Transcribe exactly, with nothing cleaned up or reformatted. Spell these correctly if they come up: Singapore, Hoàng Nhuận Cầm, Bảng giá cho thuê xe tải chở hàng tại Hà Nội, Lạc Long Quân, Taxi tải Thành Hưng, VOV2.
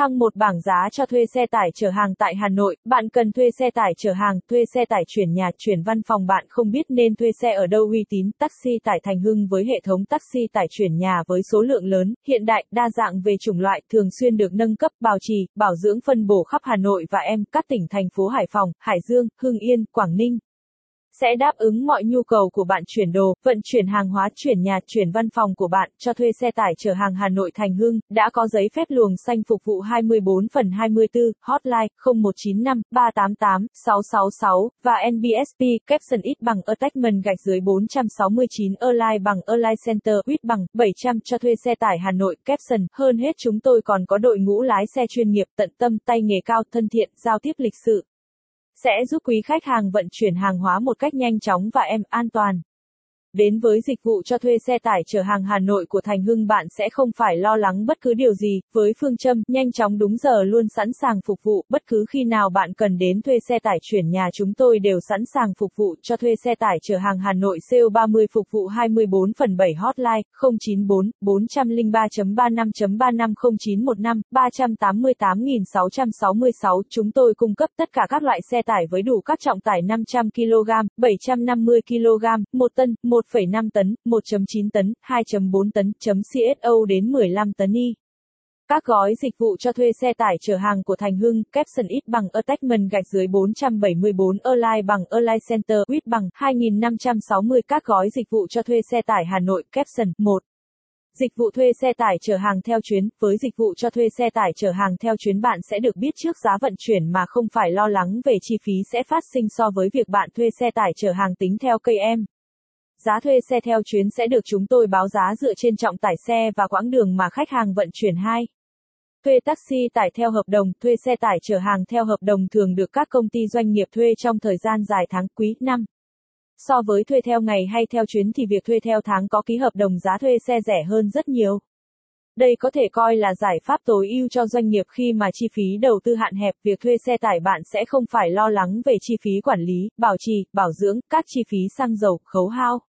Thăng một bảng giá cho thuê xe tải chở hàng tại Hà Nội, bạn cần thuê xe tải chở hàng, thuê xe tải chuyển nhà, chuyển văn phòng, bạn không biết nên thuê xe ở đâu uy tín. Taxi tải Thành Hưng với hệ thống taxi tải chuyển nhà với số lượng lớn, hiện đại, đa dạng về chủng loại, thường xuyên được nâng cấp, bảo trì, bảo dưỡng, phân bổ khắp Hà Nội và em các tỉnh thành phố Hải Phòng, Hải Dương, Hưng Yên, Quảng Ninh. Sẽ đáp ứng mọi nhu cầu của bạn chuyển đồ, vận chuyển hàng hóa, chuyển nhà, chuyển văn phòng của bạn. Cho thuê xe tải chở hàng Hà Nội Thành Hưng, đã có giấy phép luồng xanh phục vụ hai mươi bốn phần hai mươi tư, hotline không một chín năm ba tám tám sáu sáu sáu và en bê ét pê caption ít bằng attachment gạch dưới bốn trăm sáu mươi chín Airline bằng Airline Center, uýt bằng bảy trăm cho thuê xe tải Hà Nội caption. Hơn hết chúng tôi còn có đội ngũ lái xe chuyên nghiệp, tận tâm, tay nghề cao, thân thiện, giao tiếp lịch sự. Sẽ giúp quý khách hàng vận chuyển hàng hóa một cách nhanh chóng và êm an toàn. Đến với dịch vụ cho thuê xe tải chở hàng Hà Nội của Thành Hưng, bạn sẽ không phải lo lắng bất cứ điều gì, với phương châm nhanh chóng, đúng giờ, luôn sẵn sàng phục vụ. Bất cứ khi nào bạn cần đến thuê xe tải chuyển nhà, chúng tôi đều sẵn sàng phục vụ. Cho thuê xe tải chở hàng Hà Nội xê ô ba mươi phục vụ hai mươi bốn phần bảy hotline không chín bốn bốn không ba năm ba năm không chín một năm ba tám tám sáu sáu sáu. Chúng tôi cung cấp tất cả các loại xe tải với đủ các trọng tải năm trăm ki lô gam, bảy trăm năm mươi ki lô gam, một tấn, một phẩy năm tấn, một phẩy chín tấn, hai phẩy bốn tấn, chấm xê ét ô đến mười lăm tấn y. Các gói dịch vụ cho thuê xe tải chở hàng của Thành Hưng, caption ít bằng attachment gạch dưới bốn trăm bảy mươi bốn Airline bằng Airline Center, uýt bằng hai nghìn năm trăm sáu mươi. Các gói dịch vụ cho thuê xe tải Hà Nội, caption một. Dịch vụ thuê xe tải chở hàng theo chuyến. Với dịch vụ cho thuê xe tải chở hàng theo chuyến, bạn sẽ được biết trước giá vận chuyển mà không phải lo lắng về chi phí sẽ phát sinh so với việc bạn thuê xe tải chở hàng tính theo km. Giá thuê xe theo chuyến sẽ được chúng tôi báo giá dựa trên trọng tải xe và quãng đường mà khách hàng vận chuyển. Hai. Thuê taxi tải theo hợp đồng. Thuê xe tải chở hàng theo hợp đồng thường được các công ty doanh nghiệp thuê trong thời gian dài tháng, quý, năm. So với thuê theo ngày hay theo chuyến thì việc thuê theo tháng có ký hợp đồng giá thuê xe rẻ hơn rất nhiều. Đây có thể coi là giải pháp tối ưu cho doanh nghiệp khi mà chi phí đầu tư hạn hẹp. Việc thuê xe tải bạn sẽ không phải lo lắng về chi phí quản lý, bảo trì, bảo dưỡng, các chi phí xăng dầu, khấu hao.